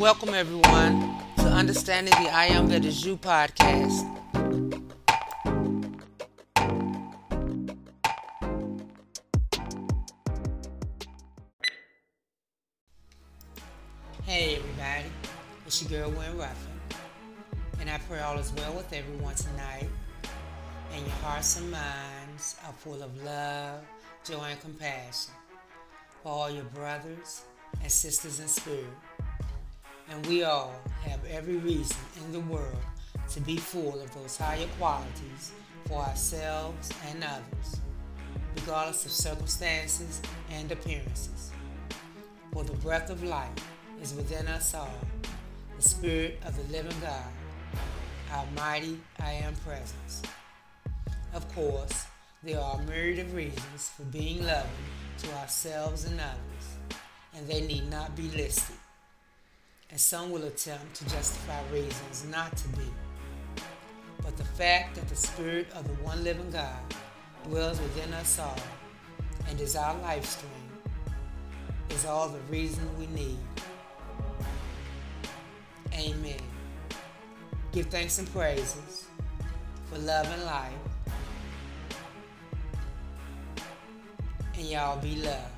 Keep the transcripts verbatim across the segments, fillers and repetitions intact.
welcome everyone to Understanding the I Am That Is You podcast. Hey everybody, it's your girl Wynn Ruffin, and I pray all is well with everyone tonight, and your hearts and minds are full of love, joy, and compassion for all your brothers and sisters in spirit. And we all have every reason in the world to be full of those higher qualities for ourselves and others, regardless of circumstances and appearances. For the breath of life is within us all, the Spirit of the living God, our mighty I Am Presence. Of course, there are a myriad of reasons for being loving to ourselves and others, and they need not be listed. And some will attempt to justify reasons not to be. But the fact that the Spirit of the one living God dwells within us all and is our life stream is all the reason we need. Amen. Give thanks and praises for love and life. And y'all be loved.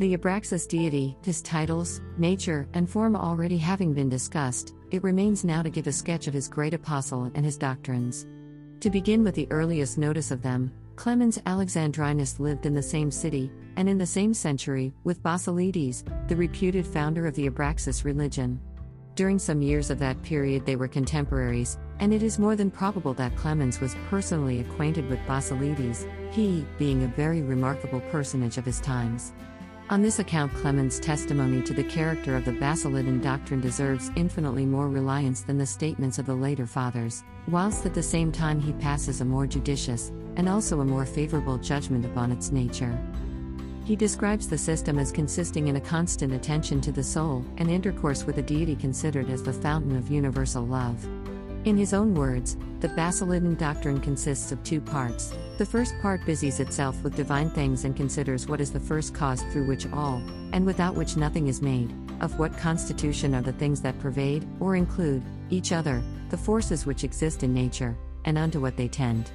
The Abraxas deity, his titles, nature, and form already having been discussed, it remains now to give a sketch of his great apostle and his doctrines. To begin with the earliest notice of them, Clemens Alexandrinus lived in the same city, and in the same century, with Basilides, the reputed founder of the Abraxas religion. During some years of that period they were contemporaries, and it is more than probable that Clemens was personally acquainted with Basilides, he being a very remarkable personage of his times. On this account, Clemens' testimony to the character of the Basilidan doctrine deserves infinitely more reliance than the statements of the later fathers, whilst at the same time he passes a more judicious, and also a more favorable judgment upon its nature. He describes the system as consisting in a constant attention to the soul, and intercourse with a deity considered as the fountain of universal love. In his own words, the Basilidan doctrine consists of two parts. The first part busies itself with divine things and considers what is the first cause through which all, and without which nothing is made, of what constitution are the things that pervade, or include, each other, the forces which exist in nature, and unto what they tend.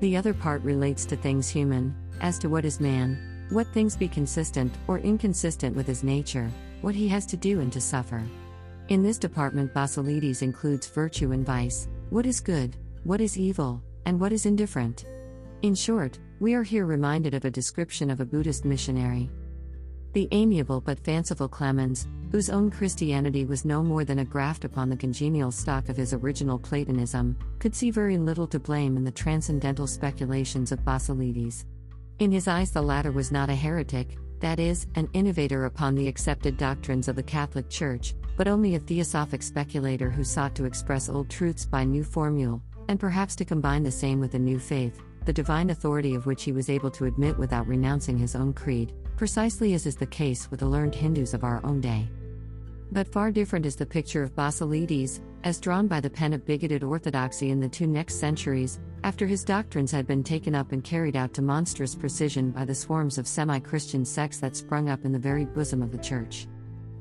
The other part relates to things human, as to what is man, what things be consistent or inconsistent with his nature, what he has to do and to suffer. In this department Basilides includes virtue and vice, what is good, what is evil, and what is indifferent. In short, we are here reminded of a description of a Buddhist missionary. The amiable but fanciful Clemens, whose own Christianity was no more than a graft upon the congenial stock of his original Platonism, could see very little to blame in the transcendental speculations of Basilides. In his eyes the latter was not a heretic, that is, an innovator upon the accepted doctrines of the Catholic Church, but only a theosophic speculator who sought to express old truths by new formulae, and perhaps to combine the same with a new faith, the divine authority of which he was able to admit without renouncing his own creed, precisely as is the case with the learned Hindus of our own day. But far different is the picture of Basilides, as drawn by the pen of bigoted orthodoxy in the two next centuries, after his doctrines had been taken up and carried out to monstrous precision by the swarms of semi-Christian sects that sprung up in the very bosom of the Church.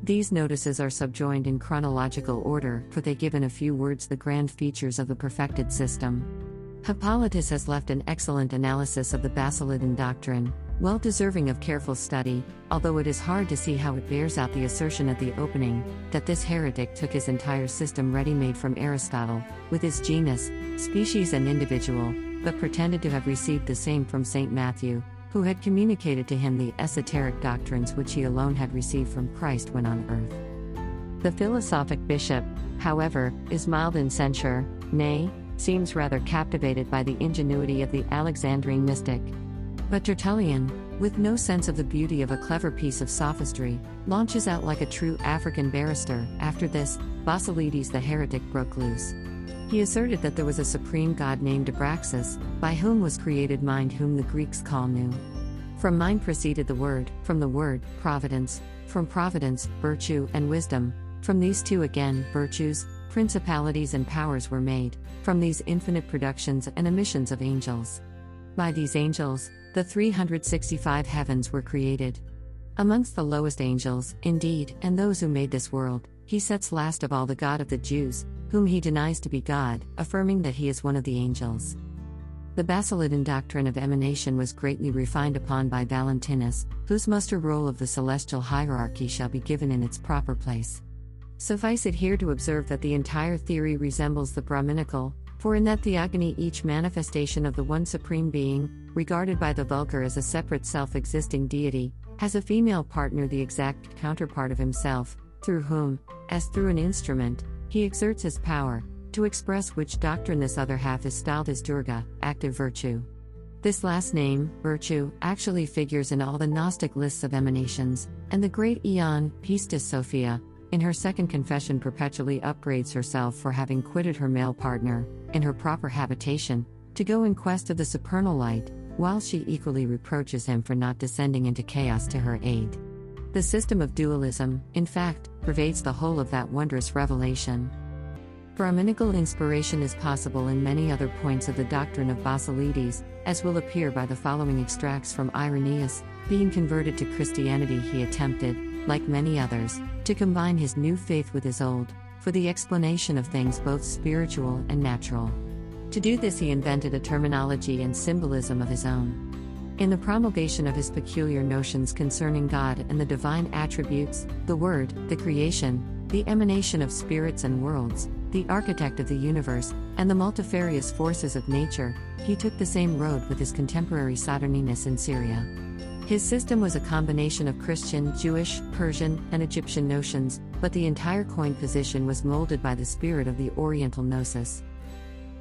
These notices are subjoined in chronological order, for they give in a few words the grand features of the perfected system. Hippolytus has left an excellent analysis of the Basilidan doctrine, well deserving of careful study, although it is hard to see how it bears out the assertion at the opening, that this heretic took his entire system ready-made from Aristotle, with his genus, species and individual, but pretended to have received the same from Saint Matthew, who had communicated to him the esoteric doctrines which he alone had received from Christ when on earth. The philosophic bishop, however, is mild in censure, nay, seems rather captivated by the ingenuity of the Alexandrine mystic. But Tertullian, with no sense of the beauty of a clever piece of sophistry, launches out like a true African barrister. After this, Basilides the heretic broke loose. He asserted that there was a supreme god named Abraxas, by whom was created mind, whom the Greeks call Nu. From mind proceeded the word, from the word, providence, from providence, virtue and wisdom, from these two again, virtues, principalities and powers were made, from these infinite productions and emissions of angels. By these angels, the three hundred sixty-five heavens were created. Amongst the lowest angels, indeed, and those who made this world, he sets last of all the God of the Jews, whom he denies to be God, affirming that he is one of the angels. The Basilidean doctrine of emanation was greatly refined upon by Valentinus, whose muster roll of the celestial hierarchy shall be given in its proper place. Suffice it here to observe that the entire theory resembles the Brahminical, for in that theogony each manifestation of the one supreme being, regarded by the vulgar as a separate self-existing deity, has a female partner, the exact counterpart of himself, through whom, as through an instrument, he exerts his power, to express which doctrine this other half is styled as Durga, active virtue. This last name, virtue, actually figures in all the Gnostic lists of emanations, and the great Aeon, Pistis Sophia, in her second confession perpetually upbraids herself for having quitted her male partner, in her proper habitation, to go in quest of the supernal light, while she equally reproaches him for not descending into chaos to her aid. The system of dualism, in fact, pervades the whole of that wondrous revelation. Brahminical inspiration is possible in many other points of the doctrine of Basilides, as will appear by the following extracts from Irenaeus. Being converted to Christianity, he attempted, like many others, to combine his new faith with his old, for the explanation of things both spiritual and natural. To do this he invented a terminology and symbolism of his own. In the promulgation of his peculiar notions concerning God and the divine attributes, the Word, the creation, the emanation of spirits and worlds, the architect of the universe, and the multifarious forces of nature, he took the same road with his contemporary Saturninus in Syria. His system was a combination of Christian, Jewish, Persian, and Egyptian notions, but the entire coined position was molded by the spirit of the Oriental gnosis.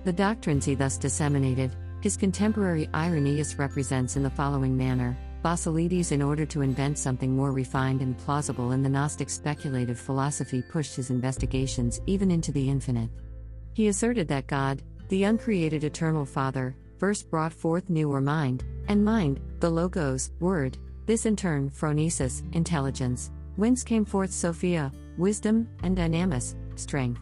The doctrines he thus disseminated, his contemporary Irenaeus represents in the following manner. Basilides, in order to invent something more refined and plausible in the Gnostic speculative philosophy, pushed his investigations even into the infinite. He asserted that God, the uncreated eternal Father, first brought forth new or mind, and mind, the logos, word, this in turn, phronesis, intelligence, whence came forth Sophia, wisdom, and dynamis, strength.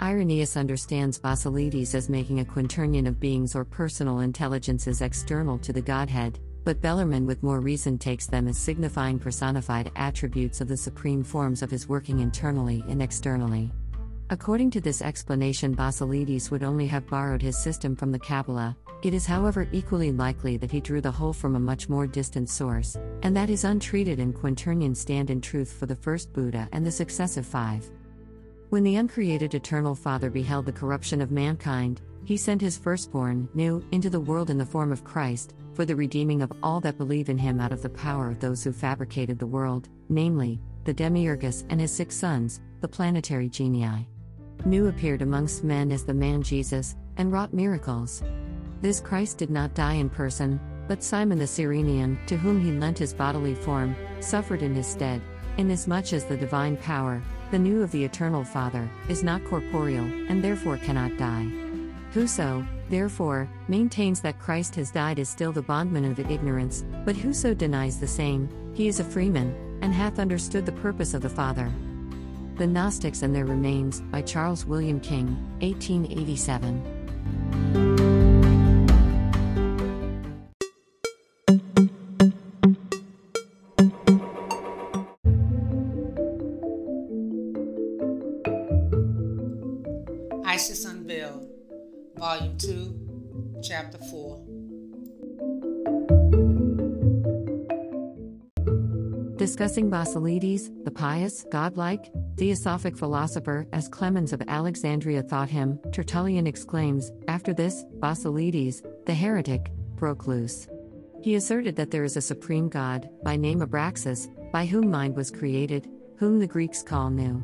Irenaeus understands Basilides as making a quaternion of beings or personal intelligences external to the Godhead, but Bellarmine with more reason takes them as signifying personified attributes of the supreme forms of his working internally and externally. According to this explanation, Basilides would only have borrowed his system from the Kabbalah. It is however equally likely that he drew the whole from a much more distant source, and that his untreated and quaternion stand in truth for the first Buddha and the successive five. When the uncreated eternal Father beheld the corruption of mankind, he sent his firstborn, Nu, into the world in the form of Christ, for the redeeming of all that believe in him out of the power of those who fabricated the world, namely, the Demiurgus and his six sons, the planetary genii. Nu appeared amongst men as the man Jesus, and wrought miracles. This Christ did not die in person, but Simon the Cyrenian, to whom he lent his bodily form, suffered in his stead, inasmuch as the divine power, the Nu of the eternal Father, is not corporeal, and therefore cannot die. Whoso, therefore, maintains that Christ has died is still the bondman of ignorance, but whoso denies the same, he is a freeman, and hath understood the purpose of the Father. The Gnostics and Their Remains, by Charles William King, eighteen eighty-seven. Volume two, Chapter four. Discussing Basilides, the pious, godlike, theosophic philosopher, as Clemens of Alexandria thought him, Tertullian exclaims, "After this, Basilides, the heretic, broke loose. He asserted that there is a supreme God, by name Abraxas, by whom mind was created, whom the Greeks call Nu.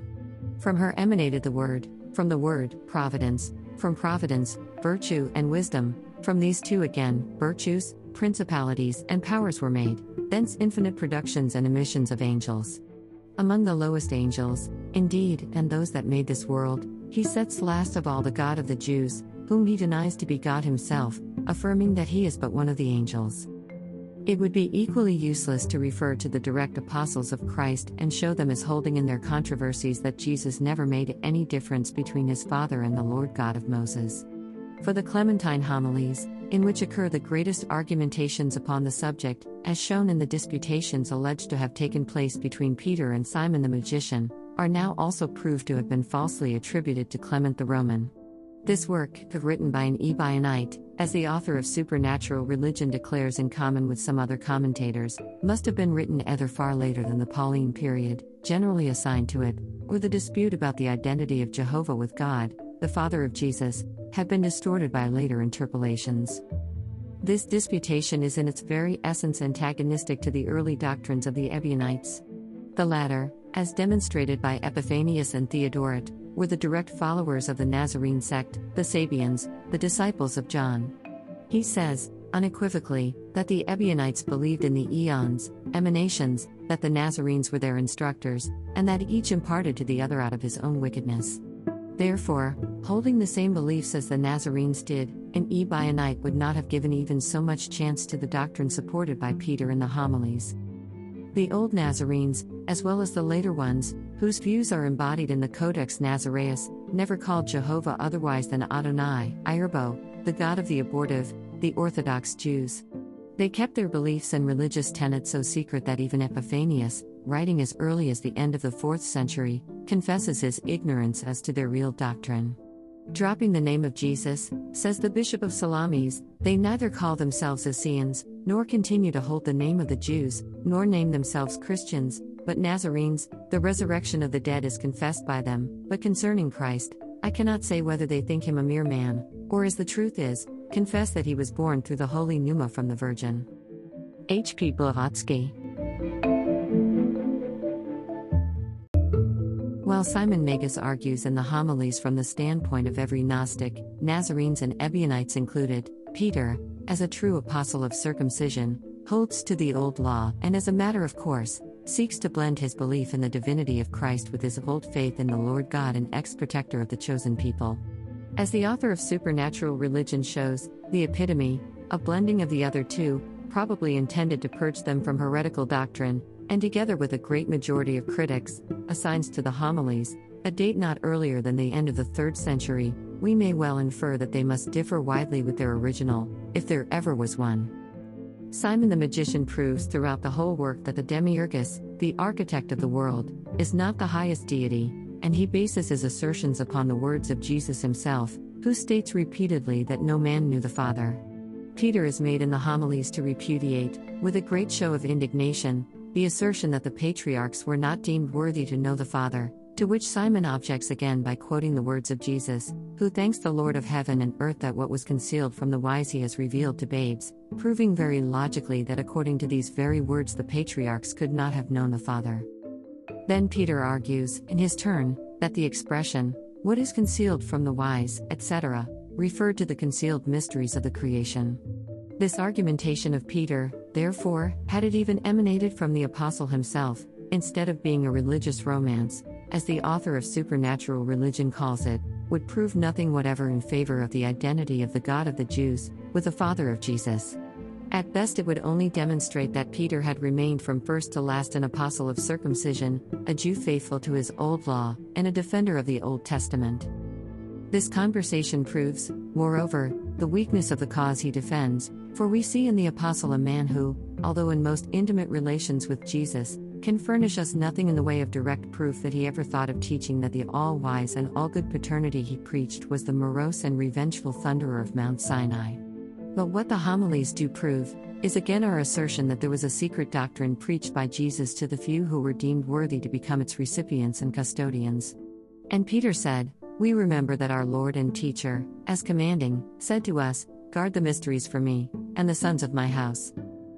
From her emanated the Word, from the Word, providence, from providence, virtue and wisdom, from these two again, virtues, principalities, and powers were made, thence infinite productions and emissions of angels. Among the lowest angels, indeed, and those that made this world, he sets last of all the God of the Jews, whom he denies to be God himself, affirming that he is but one of the angels. It would be equally useless to refer to the direct apostles of Christ and show them as holding in their controversies that Jesus never made any difference between his Father and the Lord God of Moses. For the Clementine homilies, in which occur the greatest argumentations upon the subject, as shown in the disputations alleged to have taken place between Peter and Simon the magician, are now also proved to have been falsely attributed to Clement the Roman. This work, written by an Ebionite, as the author of Supernatural Religion declares in common with some other commentators, must have been written either far later than the Pauline period, generally assigned to it, or the dispute about the identity of Jehovah with God, the Father of Jesus, had been distorted by later interpolations. This disputation is in its very essence antagonistic to the early doctrines of the Ebionites. The latter, as demonstrated by Epiphanius and Theodoret, were the direct followers of the Nazarene sect, the Sabians, the disciples of John. He says, unequivocally, that the Ebionites believed in the aeons, emanations, that the Nazarenes were their instructors, and that each imparted to the other out of his own wickedness. Therefore, holding the same beliefs as the Nazarenes did, an Ebionite would not have given even so much chance to the doctrine supported by Peter in the homilies. The old Nazarenes, as well as the later ones, whose views are embodied in the Codex Nazareus, never called Jehovah otherwise than Adonai, Irbo, the God of the abortive, the Orthodox Jews. They kept their beliefs and religious tenets so secret that even Epiphanius, writing as early as the end of the fourth century, confesses his ignorance as to their real doctrine. Dropping the name of Jesus, says the Bishop of Salamis, they neither call themselves Essenes, nor continue to hold the name of the Jews, nor name themselves Christians, but Nazarenes. The resurrection of the dead is confessed by them, but concerning Christ, I cannot say whether they think him a mere man, or as the truth is, confess that he was born through the holy pneuma from the Virgin. H. P. Blavatsky. While Simon Magus argues in the homilies from the standpoint of every Gnostic, Nazarenes and Ebionites included, Peter, as a true apostle of circumcision, holds to the old law and as a matter of course, seeks to blend his belief in the divinity of Christ with his old faith in the Lord God and ex-protector of the chosen people. As the author of Supernatural Religion shows, the epitome, a blending of the other two, probably intended to purge them from heretical doctrine, and together with a great majority of critics, assigns to the homilies, a date not earlier than the end of the third century, we may well infer that they must differ widely with their original, if there ever was one. Simon the Magician proves throughout the whole work that the Demiurgus, the architect of the world, is not the highest deity, and he bases his assertions upon the words of Jesus himself, who states repeatedly that no man knew the Father. Peter is made in the homilies to repudiate, with a great show of indignation, the assertion that the patriarchs were not deemed worthy to know the Father, to which Simon objects again by quoting the words of Jesus, who thanks the Lord of heaven and earth that what was concealed from the wise he has revealed to babes, proving very logically that according to these very words the patriarchs could not have known the Father. Then Peter argues, in his turn, that the expression, what is concealed from the wise, et cetera, referred to the concealed mysteries of the creation. This argumentation of Peter, therefore, had it even emanated from the apostle himself, instead of being a religious romance, as the author of Supernatural Religion calls it, would prove nothing whatever in favor of the identity of the God of the Jews, with the Father of Jesus. At best it would only demonstrate that Peter had remained from first to last an apostle of circumcision, a Jew faithful to his old law, and a defender of the Old Testament. This conversation proves, moreover, the weakness of the cause he defends, for we see in the Apostle a man who, although in most intimate relations with Jesus, can furnish us nothing in the way of direct proof that he ever thought of teaching that the all-wise and all-good paternity he preached was the morose and revengeful thunderer of Mount Sinai. But what the homilies do prove, is again our assertion that there was a secret doctrine preached by Jesus to the few who were deemed worthy to become its recipients and custodians. And Peter said, we remember that our Lord and Teacher, as commanding, said to us, guard the mysteries for me, and the sons of my house.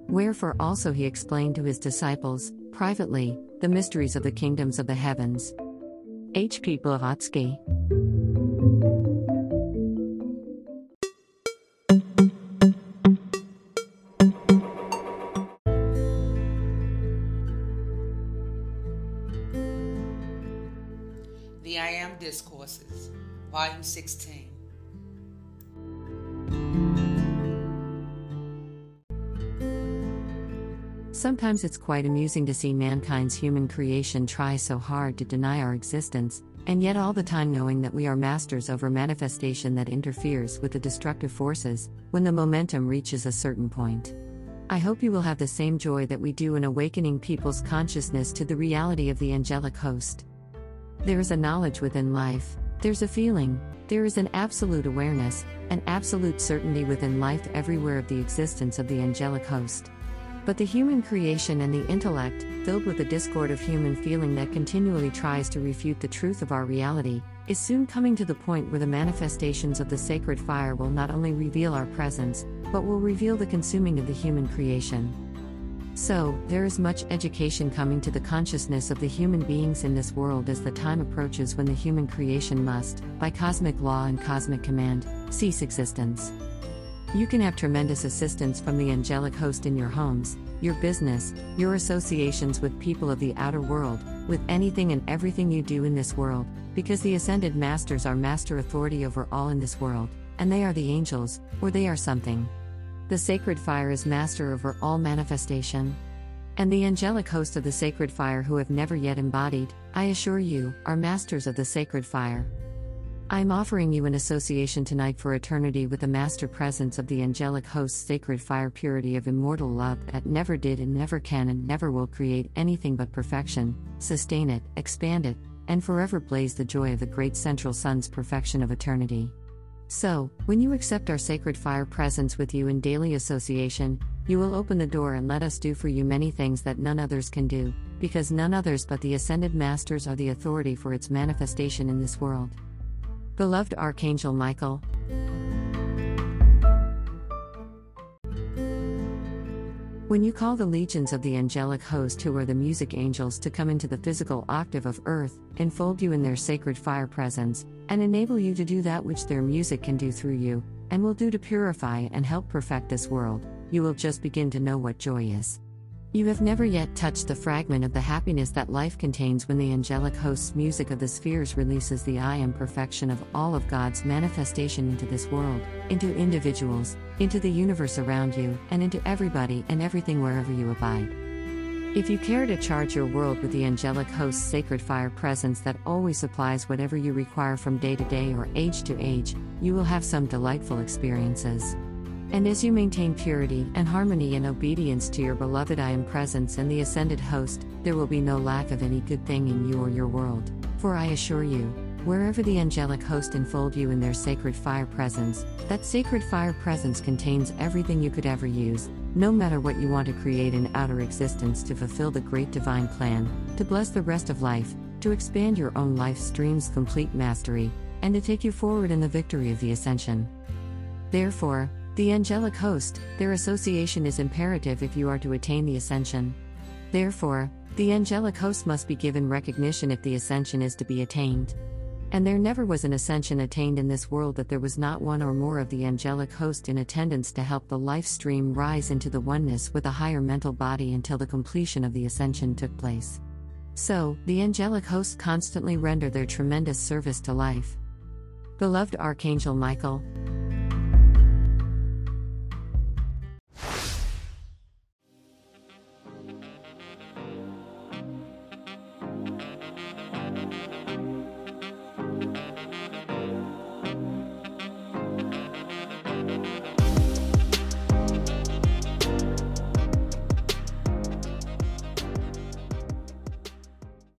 Wherefore also he explained to his disciples, privately, the mysteries of the kingdoms of the heavens. H. P. Blavatsky. the I Am Discourses, Volume sixteen. Sometimes it's quite amusing to see mankind's human creation try so hard to deny our existence, and yet all the time knowing that we are masters over manifestation that interferes with the destructive forces, when the momentum reaches a certain point. I hope you will have the same joy that we do in awakening people's consciousness to the reality of the angelic host. There is a knowledge within life, there's a feeling, there is an absolute awareness, an absolute certainty within life everywhere of the existence of the angelic host. But the human creation and the intellect, filled with the discord of human feeling that continually tries to refute the truth of our reality, is soon coming to the point where the manifestations of the sacred fire will not only reveal our presence, but will reveal the consuming of the human creation. So, there is much education coming to the consciousness of the human beings in this world as the time approaches when the human creation must, by cosmic law and cosmic command, cease existence. You can have tremendous assistance from the angelic host in your homes, your business, your associations with people of the outer world, with anything and everything you do in this world, because the ascended masters are master authority over all in this world, and they are the angels, or they are something. The sacred fire is master over all manifestation. And the angelic host of the sacred fire who have never yet embodied, I assure you, are masters of the sacred fire. I'm offering you an association tonight for eternity with the master presence of the angelic host's sacred fire purity of immortal love that never did and never can and never will create anything but perfection, sustain it, expand it, and forever blaze the joy of the great central sun's perfection of eternity. So, when you accept our sacred fire presence with you in daily association, you will open the door and let us do for you many things that none others can do, because none others but the ascended masters are the authority for its manifestation in this world. Beloved Archangel Michael, when you call the legions of the angelic host who are the music angels to come into the physical octave of earth, enfold you in their sacred fire presence, and enable you to do that which their music can do through you, and will do to purify and help perfect this world, you will just begin to know what joy is. You have never yet touched the fragment of the happiness that life contains when the angelic host's music of the spheres releases the I Am perfection of all of God's manifestation into this world, into individuals, into the universe around you, and into everybody and everything wherever you abide. If you care to charge your world with the angelic host's sacred fire presence that always supplies whatever you require from day to day or age to age, you will have some delightful experiences. And as you maintain purity and harmony and obedience to your beloved I Am presence and the ascended host, there will be no lack of any good thing in you or your world, for I assure you, wherever the angelic host enfold you in their sacred fire presence, that sacred fire presence contains everything you could ever use, no matter what you want to create in outer existence to fulfill the great divine plan, to bless the rest of life, to expand your own life stream's complete mastery, and to take you forward in the victory of the ascension. Therefore, the angelic host, their association is imperative if you are to attain the ascension. Therefore, the angelic host must be given recognition if the ascension is to be attained. And there never was an ascension attained in this world that there was not one or more of the angelic host in attendance to help the life stream rise into the oneness with a higher mental body until the completion of the ascension took place. So, the angelic hosts constantly render their tremendous service to life. Beloved Archangel Michael,